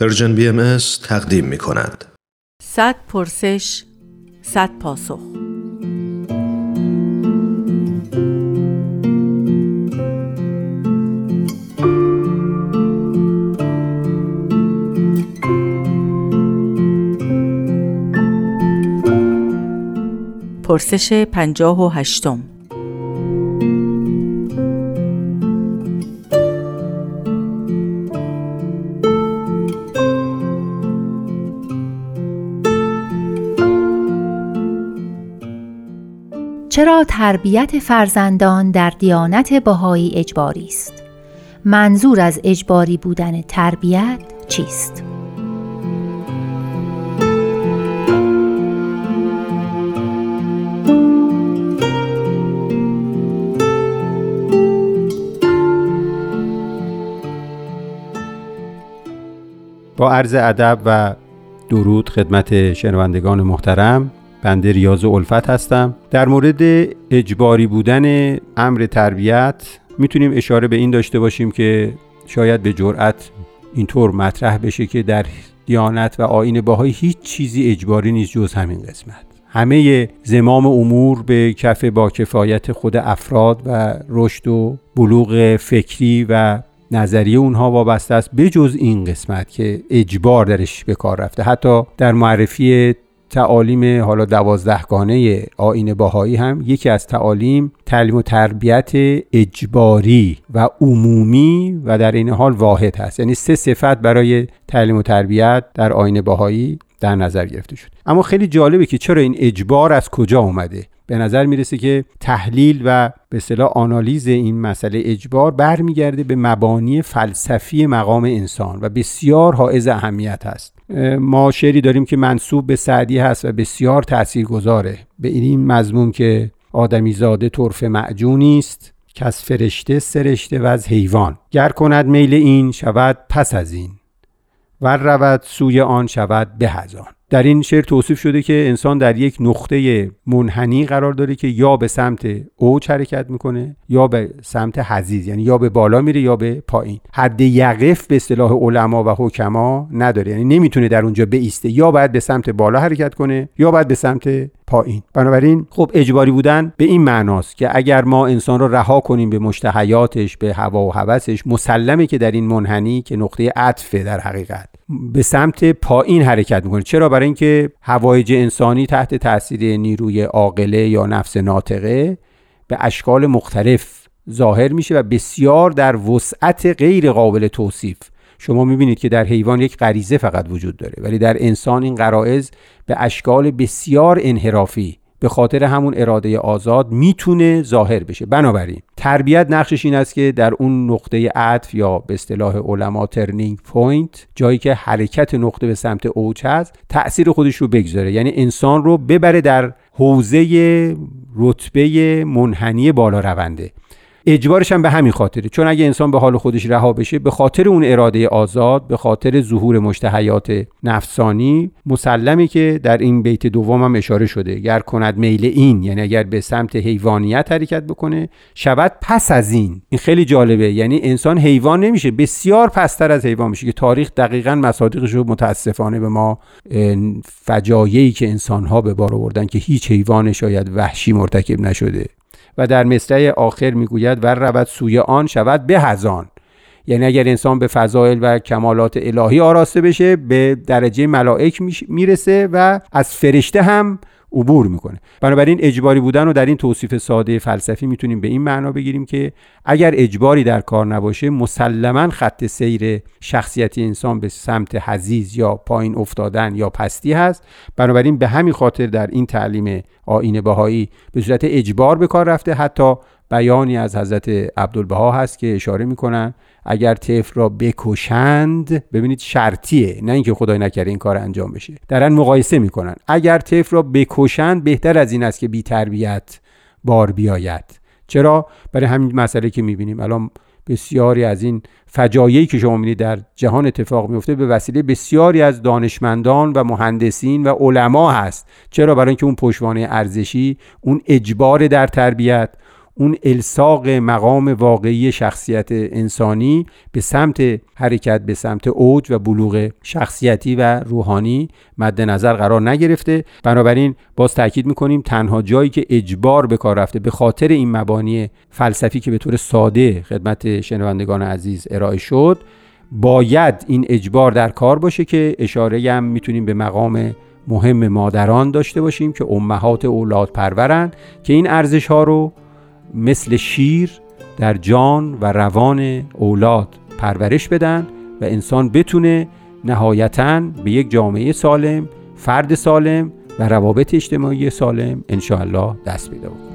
پرژن BMS تقدیم می کند. 100 پرسش 100 پاسخ. پرسش 58. چرا تربیت فرزندان در دیانت بهایی اجباری است؟ منظور از اجباری بودن تربیت چیست؟ با عرض ادب و درود خدمت شنوندگان محترم، بنده ریاض و الفت هستم. در مورد اجباری بودن امر تربیت میتونیم اشاره به این داشته باشیم که شاید به جرأت اینطور مطرح بشه که در دیانت و آیین بهایی هیچ چیزی اجباری نیست جز همین قسمت. همه زمام امور به کف با کفایت خود افراد و رشد و بلوغ فکری و نظریه اونها وابسته است، بجز این قسمت که اجبار درش به کار رفته. حتی در معرفی تعالیم حالا 12 گانه آیین باهائی هم یکی از تعالیم تعلیم و تربیت اجباری و عمومی و در این حال واحد هست، یعنی 3 صفت برای تعلیم و تربیت در آیین باهائی در نظر گرفته شد. اما خیلی جالبه که چرا این اجبار از کجا اومده؟ به نظر میرسه که تحلیل و به اصطلاح آنالیز این مسئله اجبار برمیگرده به مبانی فلسفی مقام انسان و بسیار حائز اهمیت است. ما شعری داریم که منسوب به سعدی هست و بسیار تاثیرگذاره به این مضمون که آدمی زاده طرف معجونی است که از فرشته سرشته و از حیوان، گر کند میل این شود پس از این و رود سوی آن شود به از آن. در این شعر توصیف شده که انسان در یک نقطه منحنی قرار داره که یا به سمت اوج حرکت میکنه یا به سمت حضیض، یعنی یا به بالا میره یا به پایین. حد یقف به اصطلاح علما و حکما نداره، یعنی نمیتونه در اونجا بایسته، یا باید به سمت بالا حرکت کنه یا باید به سمت پایین. بنابراین خب اجباری بودن به این معناست که اگر ما انسان را رها کنیم به مشتهیاتش، به هوا و هوسش، مسلمه که در این منحنی که نقطه عطف در حقیقت به سمت پایین حرکت میکنه. چرا؟ برای اینکه هوایج انسانی تحت تاثیر نیروی عاقله یا نفس ناطقه به اشکال مختلف ظاهر میشه و بسیار در وسعت غیر قابل توصیف. شما میبینید که در حیوان یک غریزه فقط وجود داره، ولی در انسان این غرایز به اشکال بسیار انحرافی به خاطر همون اراده آزاد میتونه ظاهر بشه. بنابراین تربیت نقشش این است که در اون نقطه عطف یا به اصطلاح علما ترنینگ پوینت، جایی که حرکت نقطه به سمت اوج هست، تأثیر خودش رو بگذاره، یعنی انسان رو ببره در حوزه رتبه منحنی بالا رونده. اجبارش هم به همین خاطره، چون اگه انسان به حال خودش رها بشه، به خاطر اون اراده آزاد، به خاطر ظهور مشتهیات نفسانی، مسلمه که در این بیت دوم هم اشاره شده، گر کند میل این، یعنی اگر به سمت حیوانیت حرکت بکنه شود پس از این. این خیلی جالبه، یعنی انسان حیوان نمیشه، بسیار پستر از حیوان میشه که تاریخ دقیقاً مصادیقش رو متاسفانه به ما فجایعی که انسان‌ها به بار آوردن که هیچ حیوان شاید وحشی مرتکب نشده. و در مصرع آخر میگوید و رود سوی آن شود به هزان، یعنی اگر انسان به فضائل و کمالات الهی آراسته بشه به درجه ملائک میرسه و از فرشته هم عبور میکنه. بنابراین اجباری بودن رو در این توصیف ساده فلسفی میتونیم به این معنا بگیریم که اگر اجباری در کار نباشه، مسلماً خط سیر شخصیت انسان به سمت حضیض یا پایین افتادن یا پستی هست. بنابراین به همین خاطر در این تعلیم آیین بهایی به صورت اجبار به کار رفته. حتی بیانی از حضرت عبدالبها هست که اشاره میکنن اگر طفل را بکشند، ببینید شرطیه، نه اینکه خدای نکرده این کار انجام بشه، دارن مقایسه میکنن، اگر طفل را بکشند بهتر از این است که بی تربیت بار بیاید. چرا؟ برای همین مسئله که میبینیم الان بسیاری از این فجایعی که شما میبینید در جهان اتفاق میفته به وسیله بسیاری از دانشمندان و مهندسین و علما هست. چرا؟ برای اینکه اون پشتوانه ارزشی، اون اجبار در تربیت، اون الساق مقام واقعی شخصیت انسانی به سمت حرکت به سمت اوج و بلوغ شخصیتی و روحانی مد نظر قرار نگرفته. بنابراین باز تاکید می‌کنیم تنها جایی که اجبار به کار رفته به خاطر این مبانی فلسفی که به طور ساده خدمت شنوندگان عزیز ارائه شد، باید این اجبار در کار باشه که اشاره هم میتونیم به مقام مهم مادران داشته باشیم که امهات اولاد پرورند که این ارزش ها رو مثل شیر در جان و روان اولاد پرورش بدن و انسان بتونه نهایتاً به یک جامعه سالم، فرد سالم و روابط اجتماعی سالم انشاءالله دست پیدا کنه.